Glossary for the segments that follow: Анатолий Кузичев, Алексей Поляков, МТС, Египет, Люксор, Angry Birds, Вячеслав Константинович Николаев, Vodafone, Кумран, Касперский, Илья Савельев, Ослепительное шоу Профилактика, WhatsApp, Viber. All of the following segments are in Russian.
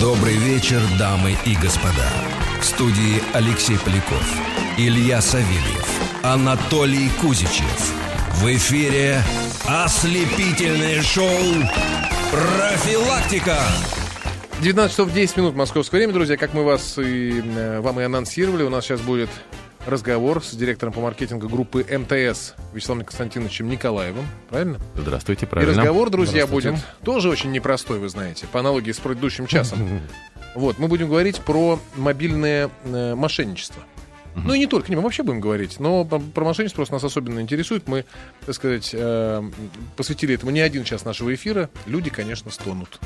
Добрый вечер, дамы и господа. В студии Алексей Поляков, Илья Савельев, Анатолий Кузичев. В эфире ослепительное шоу «Профилактика». 19 часов 10 минут московского времени, друзья. Как мы вам и анонсировали, у нас сейчас будет разговор с директором по маркетингу группы МТС Вячеславом Константиновичем Николаевым. Правильно? Здравствуйте, правильно. И разговор, друзья, будет тоже очень непростой, вы знаете, по аналогии с предыдущим часом. Вот, мы будем говорить про мобильное мошенничество. Ну и не только, мы вообще будем говорить, но про мошенничество просто нас особенно интересует. Мы, так сказать, посвятили этому не один час нашего эфира. Люди, конечно, стонут.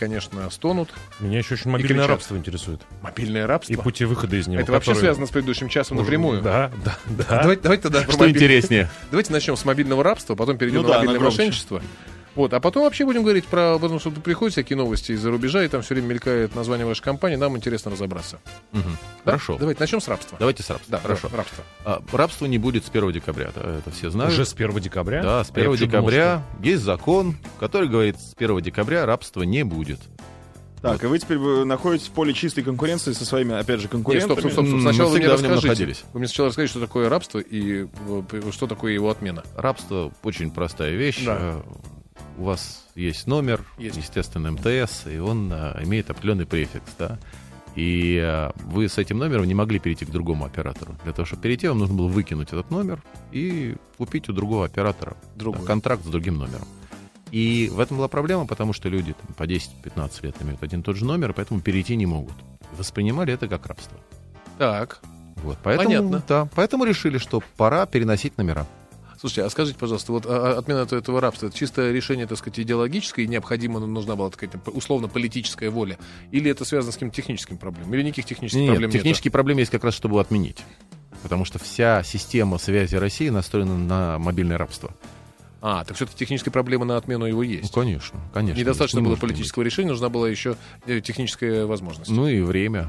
Меня еще очень мобильное рабство интересует. Мобильное рабство? И пути выхода из него. Это вообще связано с предыдущим часом напрямую? Да. Давайте тогда... Что интереснее? Давайте начнем с мобильного рабства, потом перейдем на мобильное мошенничество. Вот, а потом вообще будем говорить про... Потому что приходят всякие новости из-за рубежа, и там все время мелькает название вашей компании, нам интересно разобраться. Угу. Да? Хорошо. Давайте начнем с рабства. Давайте с рабства. Да, хорошо. Рабство. Рабства не будет с 1 декабря, это все знают. Уже с 1 декабря? Да, с 1 декабря есть закон, который говорит, с 1 декабря рабства не будет. Так, вот. И вы теперь находитесь в поле чистой конкуренции со своими, опять же, конкурентами. Нет, стоп. Сначала вы мне расскажите. Вы мне сначала расскажите, что такое рабство и что такое его отмена. Рабство очень простая вещь. Да. У вас есть номер, естественно, МТС, и он имеет определенный префикс, да. И вы с этим номером не могли перейти к другому оператору. Для того, чтобы перейти, вам нужно было выкинуть этот номер и купить у другого оператора контракт с другим номером. И в этом была проблема, потому что люди там, по 10-15 лет имеют один и тот же номер, поэтому перейти не могут. Воспринимали это как рабство. Так. Вот, поэтому, понятно. Да, поэтому решили, что пора переносить номера. Слушайте, а скажите, пожалуйста, вот отмена этого рабства, это чисто решение, так сказать, идеологическое, и необходимо, нужна была, так сказать, условно-политическая воля, или это связано с каким-то техническим проблемой, или никаких технических проблем нет? Нет, технические проблемы есть как раз, чтобы отменить, потому что вся система связи России настроена на мобильное рабство. А, так все-таки техническая проблема на отмену его есть. Ну, конечно. Недостаточно было политического решения, нужна была еще техническая возможность. Ну и время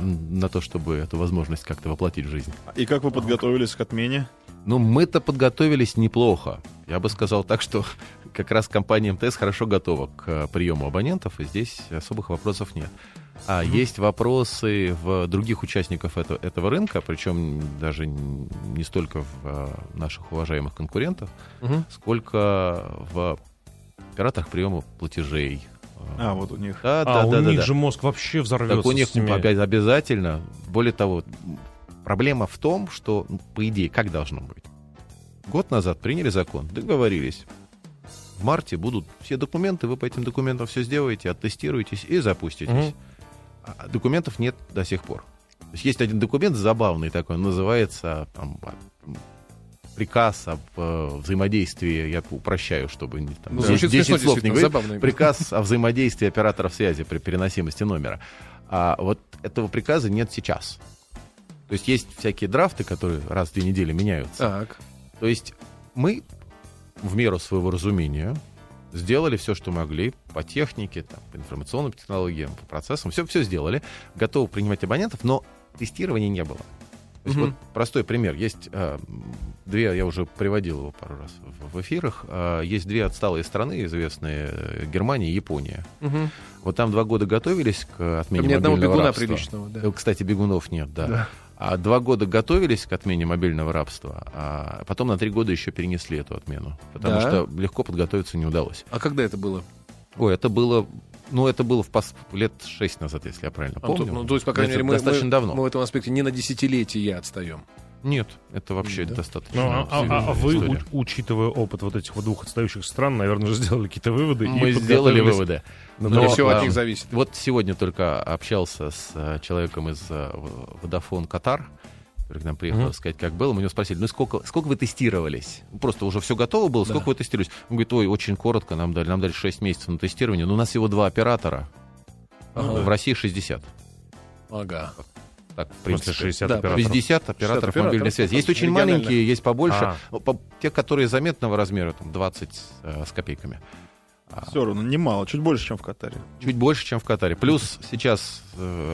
на то, чтобы эту возможность как-то воплотить в жизнь. И как вы подготовились к отмене? Ну, мы-то подготовились неплохо. Я бы сказал так, что как раз компания МТС хорошо готова к приему абонентов, и здесь особых вопросов нет. А есть вопросы в других участников этого рынка, причем даже не столько в наших уважаемых конкурентах, сколько в операторах приема платежей. А, вот у них. У них же мозг вообще взорвется. Так у них обязательно. Более того, проблема в том, что, по идее, как должно быть? Год назад приняли закон, договорились. В марте будут все документы, вы по этим документам все сделаете, оттестируетесь и запуститесь. А документов нет до сих пор. То есть, есть один документ забавный такой, он называется там, приказ об взаимодействии, я упрощаю, чтобы... Там, ну, 10 слов не говорить. Приказ о взаимодействии операторов связи при переносимости номера. А вот этого приказа нет сейчас. То есть есть всякие драфты, которые раз в 2 недели меняются. Так. То есть мы в меру своего разумения сделали все, что могли по технике, там, по информационным технологиям, по процессам. Все сделали. Готовы принимать абонентов, но тестирования не было. То есть вот простой пример. Есть две, я уже приводил его пару раз в эфирах, есть две отсталые страны, известные, Германия и Япония. Вот там 2 года готовились к отмене мобильного рабства. Там ни одного бегуна приличного. Да. Кстати, бегунов нет, да. А 2 года готовились к отмене мобильного рабства, а потом на 3 года еще перенесли эту отмену, потому что легко подготовиться не удалось. А когда это было? Ой, это было лет 6 назад, если я правильно помню. Ну, то есть, по крайней мере, мы в этом аспекте не на десятилетия отстаем. Нет, это вообще достаточно. А вы, учитывая опыт вот этих вот 2 отстающих стран, наверное, же сделали какие-то выводы. Мы сделали выводы. Но все от них зависит. Вот сегодня только общался с человеком из Vodafone Катар, который к нам приехал рассказать, как было. Мы у него спросили, ну сколько вы тестировались? Просто уже все готово было, сколько вы тестировались? Он говорит, очень коротко нам дали 6 месяцев на тестирование, но у нас всего 2 оператора. В России 60. Ага. Так, в принципе, 60 операторов. 50 операторов мобильной связи. Есть очень маленькие, есть побольше. Те, которые заметного размера, там 20 с копейками. Все равно немало, чуть больше, чем в Катаре. Чуть больше, чем в Катаре. Плюс сейчас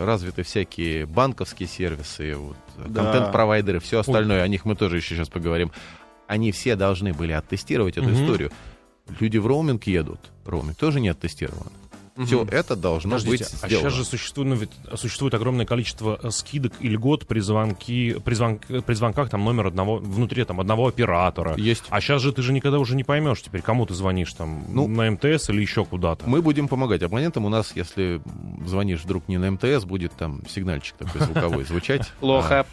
развиты всякие банковские сервисы, контент-провайдеры, все остальное. О них мы тоже еще сейчас поговорим. Они все должны были оттестировать эту историю. Люди в роуминг едут. Роуминг тоже не оттестирован. Все это должно быть сделано. А сейчас же существует огромное количество скидок и льгот при звонках там, номер одного, внутри там, одного оператора. Есть. А сейчас же ты же никогда уже не поймешь теперь, кому ты звонишь, там, на МТС или еще куда-то. Мы будем помогать абонентам. У нас, если звонишь вдруг не на МТС, будет там сигнальчик такой звуковой звучать. Плохо.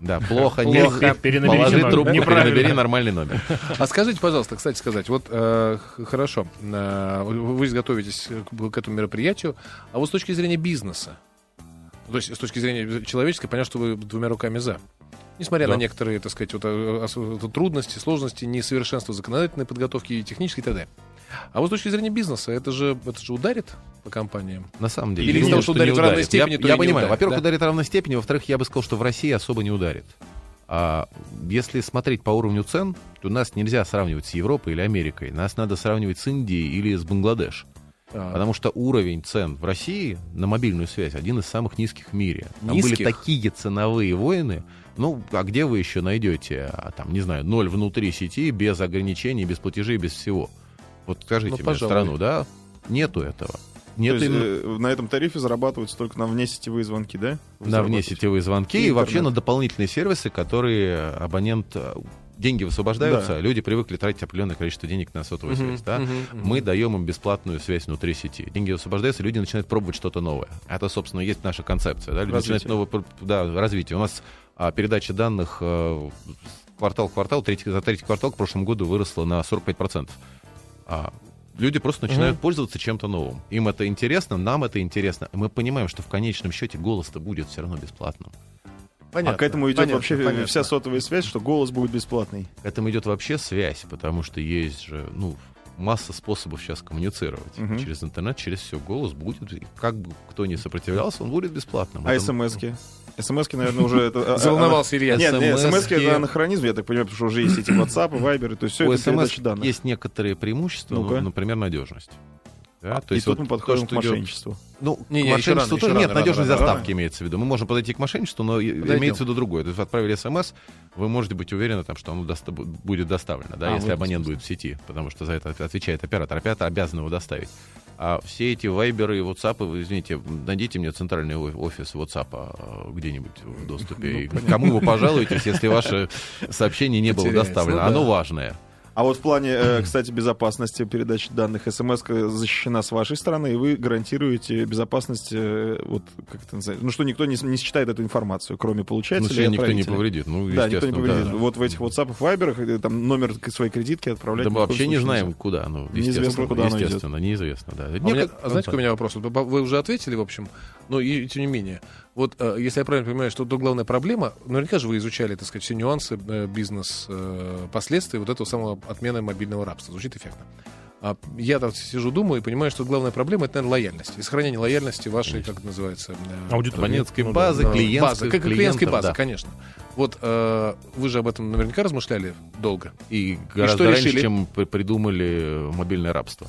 Да, плохо, плохо. Положи трубку, перенабери нормальный номер. А скажите, пожалуйста, кстати сказать, вот хорошо, вы готовитесь к этому мероприятию, а вот с точки зрения бизнеса, то есть с точки зрения человеческой, понятно, что вы двумя руками за. Несмотря на некоторые, так сказать, вот, трудности, сложности, несовершенство законодательной подготовки и технической и т.д. А вот с точки зрения бизнеса, это же ударит по компаниям. На самом деле. Или если ударит в равной степени, то я понимаю. Во-первых, ударит в равной степени. Во-вторых, я бы сказал, что в России особо не ударит. А если смотреть по уровню цен, то нас нельзя сравнивать с Европой или Америкой. Нас надо сравнивать с Индией или с Бангладеш. Потому что уровень цен в России на мобильную связь один из самых низких в мире. Там были такие ценовые войны. Ну, а где вы еще найдете, там, не знаю, 0 внутри сети, без ограничений, без платежей, без всего? Вот скажите мне страну, да? Нету этого. Нету на этом тарифе зарабатываются только на внесетевые звонки, да? На внесетевые звонки и вообще на дополнительные сервисы, которые абонент... Деньги высвобождаются, люди привыкли тратить определенное количество денег на сотовую связь. Да? Мы даем им бесплатную связь внутри сети. Деньги высвобождаются, люди начинают пробовать что-то новое. Это, собственно, есть наша концепция. Да? Люди начинают развитие. У нас передача данных квартал в квартал, за третий квартал к прошлому году выросла на 45%. Люди просто начинают пользоваться чем-то новым. Им это интересно, нам это интересно. Мы понимаем, что в конечном счете голос-то будет все равно бесплатным. Понятно, а к этому идет вся сотовая связь, что голос будет бесплатный. К этому идет вообще связь, потому что есть же масса способов сейчас коммуницировать. Через интернет, через все. Голос будет, как бы кто ни сопротивлялся, он будет бесплатным. А смс-ки? СМСки, наверное, уже... Заволновался Илья. Нет, СМСки — это анахронизм, я так понимаю, потому что уже есть эти WhatsApp, Viber, то есть все это передача данных. У СМС есть некоторые преимущества, например, надежность. Да, то есть тут мы подходим к мошенничеству. К мошенничеству тоже нет, надежность доставки имеется в виду. Мы можем подойти к мошенничеству, но имеется в виду другое. То есть отправили СМС, вы можете быть уверены, что оно будет доставлено, да, если абонент будет в сети, потому что за это отвечает оператор. Оператор обязан его доставить. А все эти вайберы и ватсапы, вы извините, найдите мне центральный офис ватсапа где-нибудь в доступе. Кому вы пожалуетесь, если ваше сообщение не было доставлено? Оно важное. А вот в плане, кстати, безопасности передачи данных, СМС защищена с вашей стороны, и вы гарантируете безопасность, вот как это называется, что никто не считает эту информацию, кроме получателя и отправителя. Никто не повредит, да, никто не повредит. Да. Вот в этих WhatsApp, Viber там номер своей кредитки отправлять. Да мы вообще не знаем, куда оно, естественно, неизвестно. Да. Знаете, у меня вопрос? Вы уже ответили, в общем, но и тем не менее. Вот, если я правильно понимаю, что главная проблема, наверняка же вы изучали, так сказать, все нюансы, бизнес, последствия вот этого самого отмены мобильного рабства. Звучит эффектно. Я там сижу, думаю и понимаю, что главная проблема — это, наверное, лояльность. И сохранение лояльности вашей, как это называется, абонентской базы, клиентской базы, конечно. Вот вы же об этом наверняка размышляли долго. И гораздо раньше, чем придумали мобильное рабство.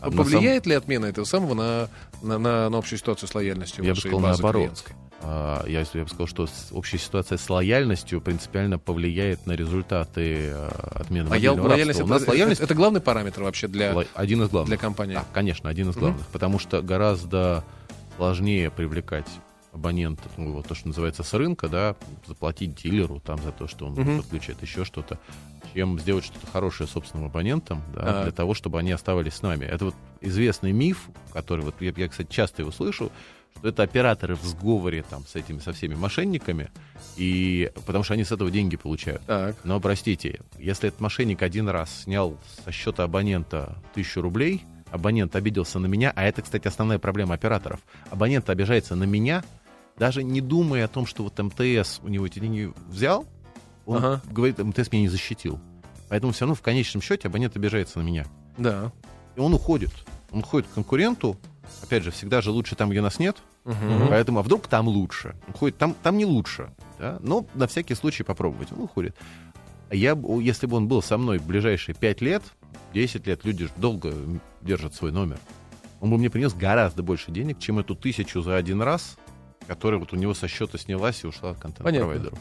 Повлияет ли отмена этого самого на общую ситуацию с лояльностью вашей базы клиентской? Я бы сказал, что общая ситуация с лояльностью принципиально повлияет на результаты отмены мобильного рабства. Лояльность — это главный параметр вообще для компании? Да, конечно, один из главных, потому что гораздо сложнее привлекать абонента, то, что называется, с рынка, да, заплатить дилеру там за то, что он подключает еще что-то, чем сделать что-то хорошее собственным абонентам, да, для того, чтобы они оставались с нами. Это вот известный миф, который вот я, кстати, часто его слышу, что это операторы в сговоре там со всеми мошенниками, потому что они с этого деньги получают. Так. Но, простите, если этот мошенник один раз снял со счета абонента 1000 рублей, абонент обиделся на меня, а это, кстати, основная проблема операторов. Абонент обижается на меня, даже не думая о том, что вот МТС у него эти деньги взял, он говорит, МТС меня не защитил. Поэтому все равно в конечном счете абонент обижается на меня. Да. И он уходит. Он уходит к конкуренту. Опять же, всегда же лучше там, где нас нет. Поэтому, а вдруг там лучше? Уходит, там не лучше. Да? Но на всякий случай попробовать. Он уходит. Если бы он был со мной в ближайшие 5 лет, 10 лет, люди же долго держат свой номер, он бы мне принес гораздо больше денег, чем эту 1000 за один раз, которая вот у него со счета снялась и ушла к контент-провайдеру.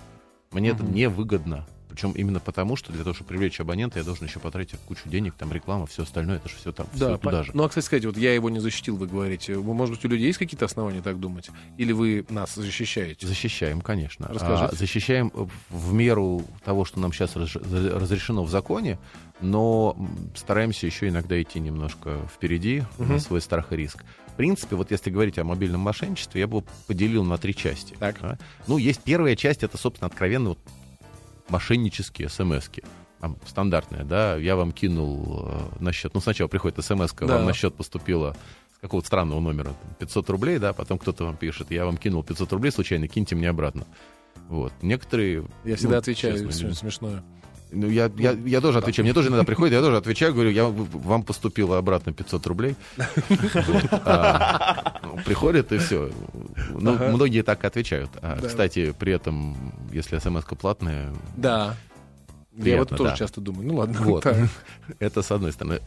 Мне это невыгодно. Причем именно потому, что для того, чтобы привлечь абонента, я должен еще потратить кучу денег, там реклама, все остальное, это же все там, да, все туда же. Ну, а, кстати сказать, вот я его не защитил, вы говорите. Может быть, у людей есть какие-то основания так думать? Или вы нас защищаете? Защищаем, конечно. Расскажите. Защищаем в меру того, что нам сейчас разрешено в законе, но стараемся еще иногда идти немножко впереди на свой страх и риск. В принципе, вот если говорить о мобильном мошенничестве, я бы поделил на три части. Так. Да? Ну, есть первая часть, это, собственно, откровенно вот мошеннические смс-ки. Там стандартная, да, я вам кинул на счет, ну, сначала приходит смс-ка, да, вам на счет поступила с какого-то странного номера 500 рублей, да, потом кто-то вам пишет, я вам кинул 500 рублей случайно, киньте мне обратно. Вот, некоторые... Я всегда отвечаю, честно, смешное. Ну, я тоже отвечаю. Мне тоже иногда приходит, я тоже отвечаю, говорю, я вам поступило обратно 500 рублей. Приходит, и все. Ну, многие так и отвечают. Кстати, при этом, если смс-ка платная... Да. Приятно, я вот тоже часто думаю, ну ладно. Вот. Это с одной стороны.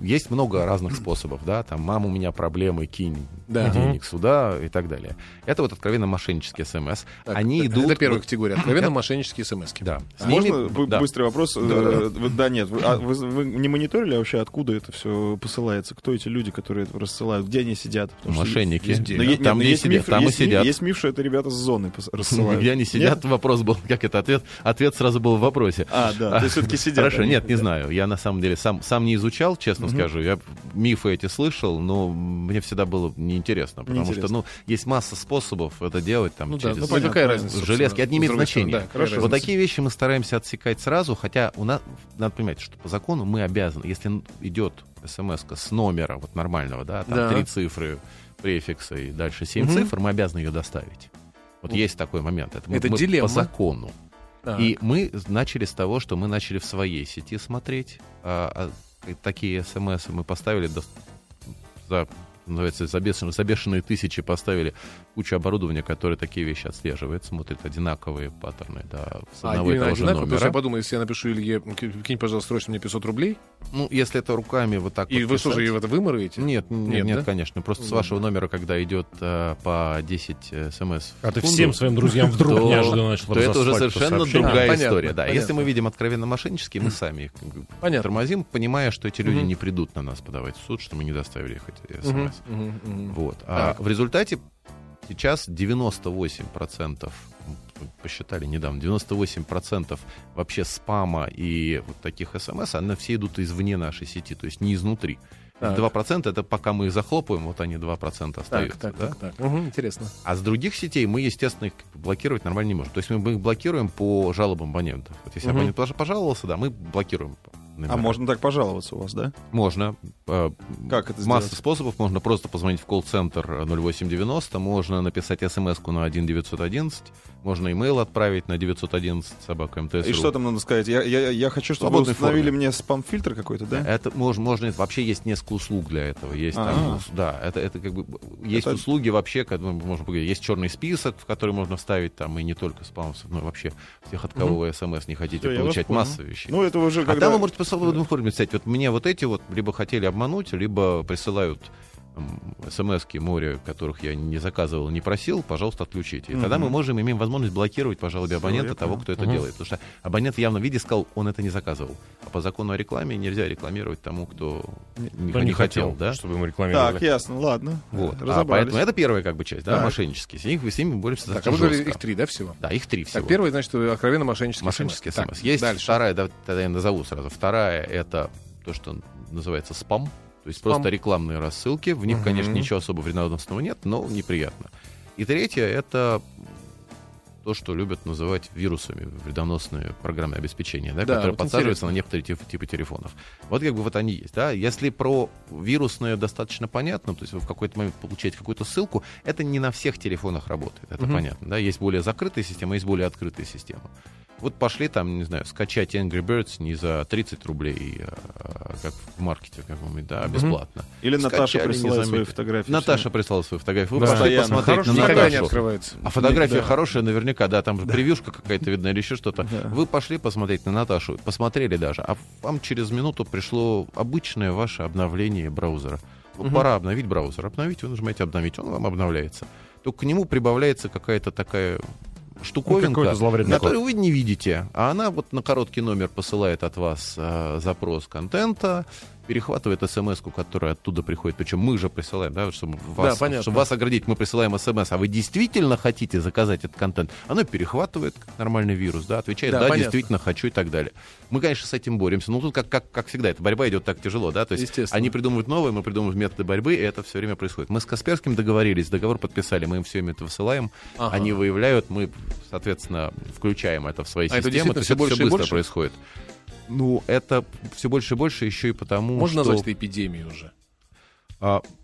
Есть много разных способов, да, там, мам, у меня проблемы, кинь денег сюда и так далее. Это вот откровенно мошеннические смс. Так, они идут... Это первая категория, откровенно мошеннические смс-ки. Да. Можно быстрый вопрос? Да, нет. Вы не мониторили вообще, откуда это все посылается? Кто эти люди, которые это рассылают? Где они сидят? Мошенники. Там не сидят, там и сидят. Есть миф, что это ребята с зоны рассылают. Где они сидят? Вопрос был, как это ответ? Ответ сразу был в вопросе. А, да, ты все-таки сидишь. Хорошо, нет, не знаю. Я на самом деле сам не изучал, честно скажу. Я мифы эти слышал, но мне всегда было неинтересно, потому что, ну, есть масса способов это делать, там, через железки. Это не имеет значения. Вот такие вещи мы стараемся отсекать сразу, хотя у нас, надо понимать, что по закону мы обязаны, если идет смс-ка с номера вот нормального, да, там 3 цифры, префикса и дальше 7 цифр, мы обязаны ее доставить. Вот есть такой момент. Это мы по закону. Так. И мы начали с того, что мы начали в своей сети смотреть. Такие смс мы поставили за бешеные тысячи, поставили кучу оборудования, которое такие вещи отслеживает, смотрит одинаковые паттерны, да, с одного и того же номера. Я подумал, если я напишу Илье, кинь, пожалуйста, срочно мне 500 рублей. Ну, если это руками вот так. И вот вы писать, что же это вымарываете? Нет, да? Конечно. Просто с вашего номера, когда идет по 10 смс. А ты всем своим друзьям вдруг неожиданно начал рассылать. То это уже совершенно другая история. Да. Если мы видим откровенно мошеннические, мы сами их тормозим, понимая, что эти люди не придут на нас подавать в суд, что мы не доставили их эти смс. Вот. А в результате сейчас 98%, посчитали недавно, 98% вообще спама и вот таких смс, они все идут извне нашей сети, то есть не изнутри. 2% — это пока мы их захлопываем, вот они 2% остаются. Так. Угу, интересно. А с других сетей мы, естественно, их блокировать нормально не можем. То есть мы их блокируем по жалобам абонентов. Вот если абонент пожаловался, да, мы блокируем. Например. А можно так пожаловаться у вас, да? Можно. Как это масса сделать? Способов. Можно просто позвонить в колл-центр 0890, можно написать смс-ку на 1911, можно имейл отправить на 911@mts.ru. И что там надо сказать? Я хочу, чтобы вы установили форме. Мне спам-фильтр какой-то, да? Это можно. Вообще есть несколько услуг для этого. Есть, там, да, это как бы есть это... услуги вообще, как мы можем поговорить. Есть черный список, в который можно вставить там и не только спам, но вообще всех, от кого вы смс не хотите получать, массу вещей. Ну, это уже когда... там вы можете по свободному форме писать. Вот мне вот эти вот либо хотели обмануть, либо присылают смс-ки море, которых я не заказывал, не просил, пожалуйста, отключите. И тогда мы имеем возможность блокировать по жалобе абонента того, кто это делает. Потому что абонент в явном виде сказал, он это не заказывал. А по закону о рекламе нельзя рекламировать тому, кто не хотел, да? Чтобы ему рекламировали. Так, ясно, ладно. Вот. А поэтому это первая как бы часть, да, мошеннические. С ними боремся. Так, а вы их 3, да, всего? Да, их 3 всего. Так, первый, значит, откровенно мошеннические смс. Есть дальше. Вторая, да, тогда я назову сразу. Вторая — это то, что называется спам. То есть просто рекламные рассылки. В них, конечно, ничего особо вредоносного нет, но неприятно. И третье — это то, что любят называть вирусами, вредоносные программные обеспечения, да, которые вот подсаживаются на некоторые типы телефонов. Вот как бы вот они есть. Да? Если про вирусные достаточно понятно, то есть вы в какой-то момент получаете какую-то ссылку, это не на всех телефонах работает, это понятно. Да? Есть более закрытые системы, есть более открытые системы. Вот пошли там, не знаю, скачать Angry Birds не за 30 рублей, как в маркете каком-нибудь, да, бесплатно. Или скачали, Наташа прислала свои фотографии. Наташа прислала свои фотографии. Вы пошли посмотреть на Наташу. А фотография хорошая наверняка, да, там же превьюшка какая-то видна или еще что-то. Вы пошли посмотреть на Наташу, посмотрели даже, а вам через минуту пришло обычное ваше обновление браузера. Пора обновить браузер. Обновить, вы нажимаете «Обновить», он вам обновляется. Только к нему прибавляется какая-то такая... штуковинка, которую вы не видите. А она вот на короткий номер посылает от вас запрос контента, перехватывает смс-ку, которая оттуда приходит. Причем мы же присылаем, да, чтобы вас оградить, мы присылаем смс. А вы действительно хотите заказать этот контент? Оно перехватывает, как нормальный вирус, да, отвечает, да, действительно хочу и так далее. Мы, конечно, с этим боремся. Но тут, как всегда, эта борьба идет так тяжело, да. То есть они придумывают новые, мы придумываем методы борьбы, и это все время происходит. Мы с Касперским договорились, договор подписали, мы им все это высылаем, они выявляют, мы, соответственно, включаем это в свои системы. То есть это все быстро происходит. Ну, это все больше и больше, еще и потому, можно назвать это эпидемией уже?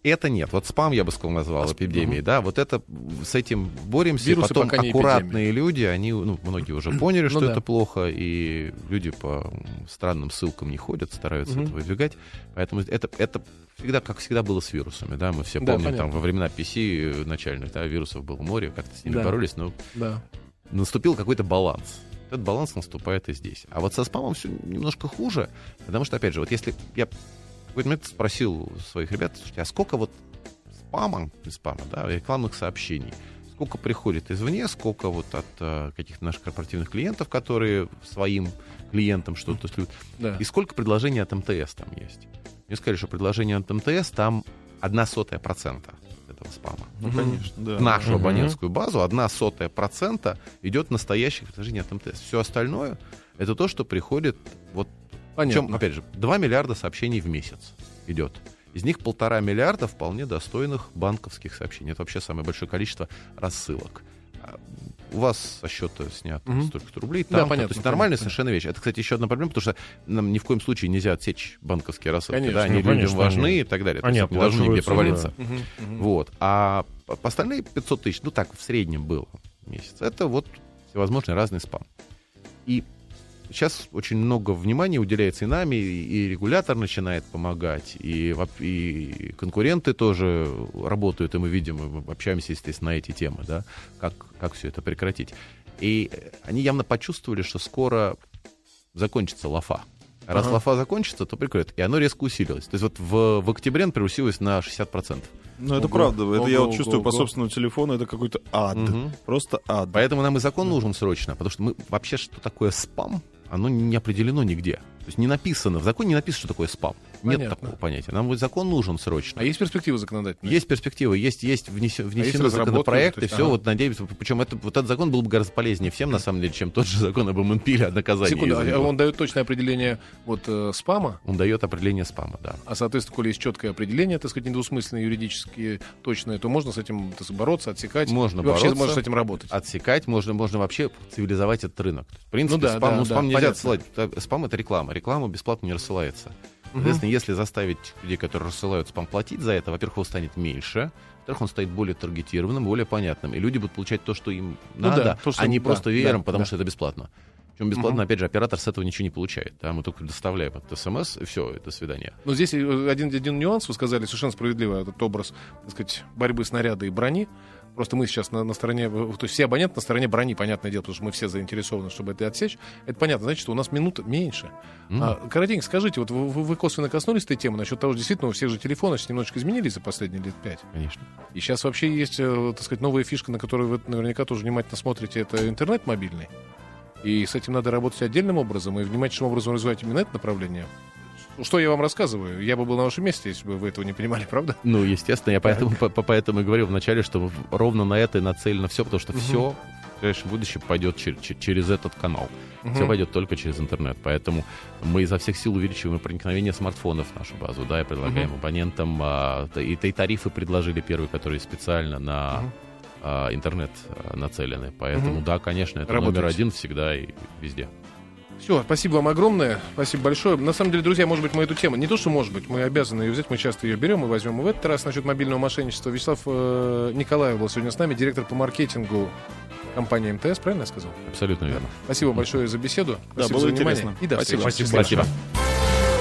Это нет. Вот спам, я бы сказал, назвал эпидемией. Да, вот это, с этим боремся. Вирусы потом аккуратные люди, они, ну, многие уже поняли, что это плохо, и люди по странным ссылкам не ходят, стараются это выдвигать. Поэтому это всегда, как всегда, было с вирусами. Да, мы все помним, там во времена PC начальных, да, вирусов было море, как-то с ними боролись, но наступил какой-то баланс. Этот баланс наступает и здесь. А вот со спамом все немножко хуже, потому что, опять же, вот если я в какой-то момент спросил своих ребят, слушайте, а сколько вот спама, да, рекламных сообщений, сколько приходит извне, сколько вот от каких-то наших корпоративных клиентов, которые своим клиентам что-то шлют, и сколько предложений от МТС там есть? Мне сказали, что предложение от МТС там 0,01%. Этого спама. Ну, конечно, да. Нашу абонентскую базу 0,01% идет настоящих предложений от МТС. Все остальное — это то, что приходит... Вот, причем, опять же, 2 миллиарда сообщений в месяц идет. Из них 1,5 миллиарда вполне достойных банковских сообщений. Это вообще самое большое количество рассылок. У вас со счета снято столько-то рублей. Там, да, понятно, то есть нормальная совершенно вещь. Это, кстати, еще одна проблема, потому что нам ни в коем случае нельзя отсечь банковские рассылки. Конечно, да, они людям важны и так далее. Они не должны нигде провалиться. Вот. А остальные 500 тысяч, ну так, в среднем было месяц. Это вот всевозможный разный спам. И сейчас очень много внимания уделяется и нами, и регулятор начинает помогать, и конкуренты тоже работают, и мы видим, и мы общаемся, естественно, на эти темы, да, как все это прекратить. И они явно почувствовали, что скоро закончится лафа. Раз лафа закончится, то прикроют. И оно резко усилилось. То есть вот в октябре оно превысилось на 60%. Ну это правда. Это я вот чувствую по собственному телефону. Это какой-то ад. Просто ад. Поэтому нам и закон нужен срочно. Потому что мы вообще, что такое спам, оно не определено нигде. То есть не написано, в законе не написано, что такое спам. Понятно. Нет такого понятия. Нам вот закон нужен срочно. А есть перспективы законодательные? Есть перспективы, есть внесены законопроекты, все, вот надеемся. Причем вот этот закон был бы гораздо полезнее всем, на самом деле, чем тот же закон об МНП о наказании. Секунду, а он дает точное определение вот спама? Он дает определение спама, да. А, соответственно, коли есть четкое определение, так сказать, недвусмысленное, юридически точное, то можно с этим бороться, отсекать? Можно бороться. Вообще можно с этим работать? Отсекать, можно вообще цивилизовать этот рынок. В принципе, спам нельзя отсылать. Спам — это реклама. Реклама бесплатно не рассылается. Соответственно, если заставить людей, которые рассылают спам, платить за это, во-первых, его станет меньше, во-вторых, он станет более таргетированным, более понятным, и люди будут получать то, что им надо, а не просто веером, потому что это бесплатно. Причем бесплатно, опять же, оператор с этого ничего не получает. Да? Мы только доставляем этот смс, и все, до свидания. Но здесь один нюанс, вы сказали, совершенно справедливо, этот образ, так сказать, борьбы снаряда и брони. Просто мы сейчас на стороне, то есть все абоненты на стороне брони, понятное дело, потому что мы все заинтересованы, чтобы это отсечь. Это понятно, значит, что у нас минут меньше. Коротенько скажите, вот вы косвенно коснулись этой темы насчет того, что действительно у всех же телефоны немножечко изменились за последние 5 лет. Конечно. И сейчас вообще есть, так сказать, новая фишка, на которую вы наверняка тоже внимательно смотрите, это интернет мобильный. И с этим надо работать отдельным образом и внимательным образом развивать именно это направление. Что я вам рассказываю? Я бы был на вашем месте, если бы вы этого не понимали, правда? Ну, естественно, я поэтому и говорил вначале, что ровно на это и нацелено все, потому что все в ближайшем будущем пойдет через этот канал. Все пойдет только через интернет. Поэтому мы изо всех сил увеличиваем проникновение смартфонов в нашу базу, да, и предлагаем абонентам. И тарифы предложили первые, которые специально на интернет нацелены. Поэтому, да, конечно, это работаете. Номер один всегда и везде. Все, спасибо вам огромное, спасибо большое. На самом деле, друзья, может быть, мы эту тему, не то что может быть, мы обязаны ее взять, мы часто ее берем и возьмем. И в этот раз насчет мобильного мошенничества. Вячеслав Николаев был сегодня с нами, директор по маркетингу компании МТС, правильно я сказал? Абсолютно верно. Спасибо большое за беседу, спасибо за внимание. Интересно. И до встречи. Спасибо.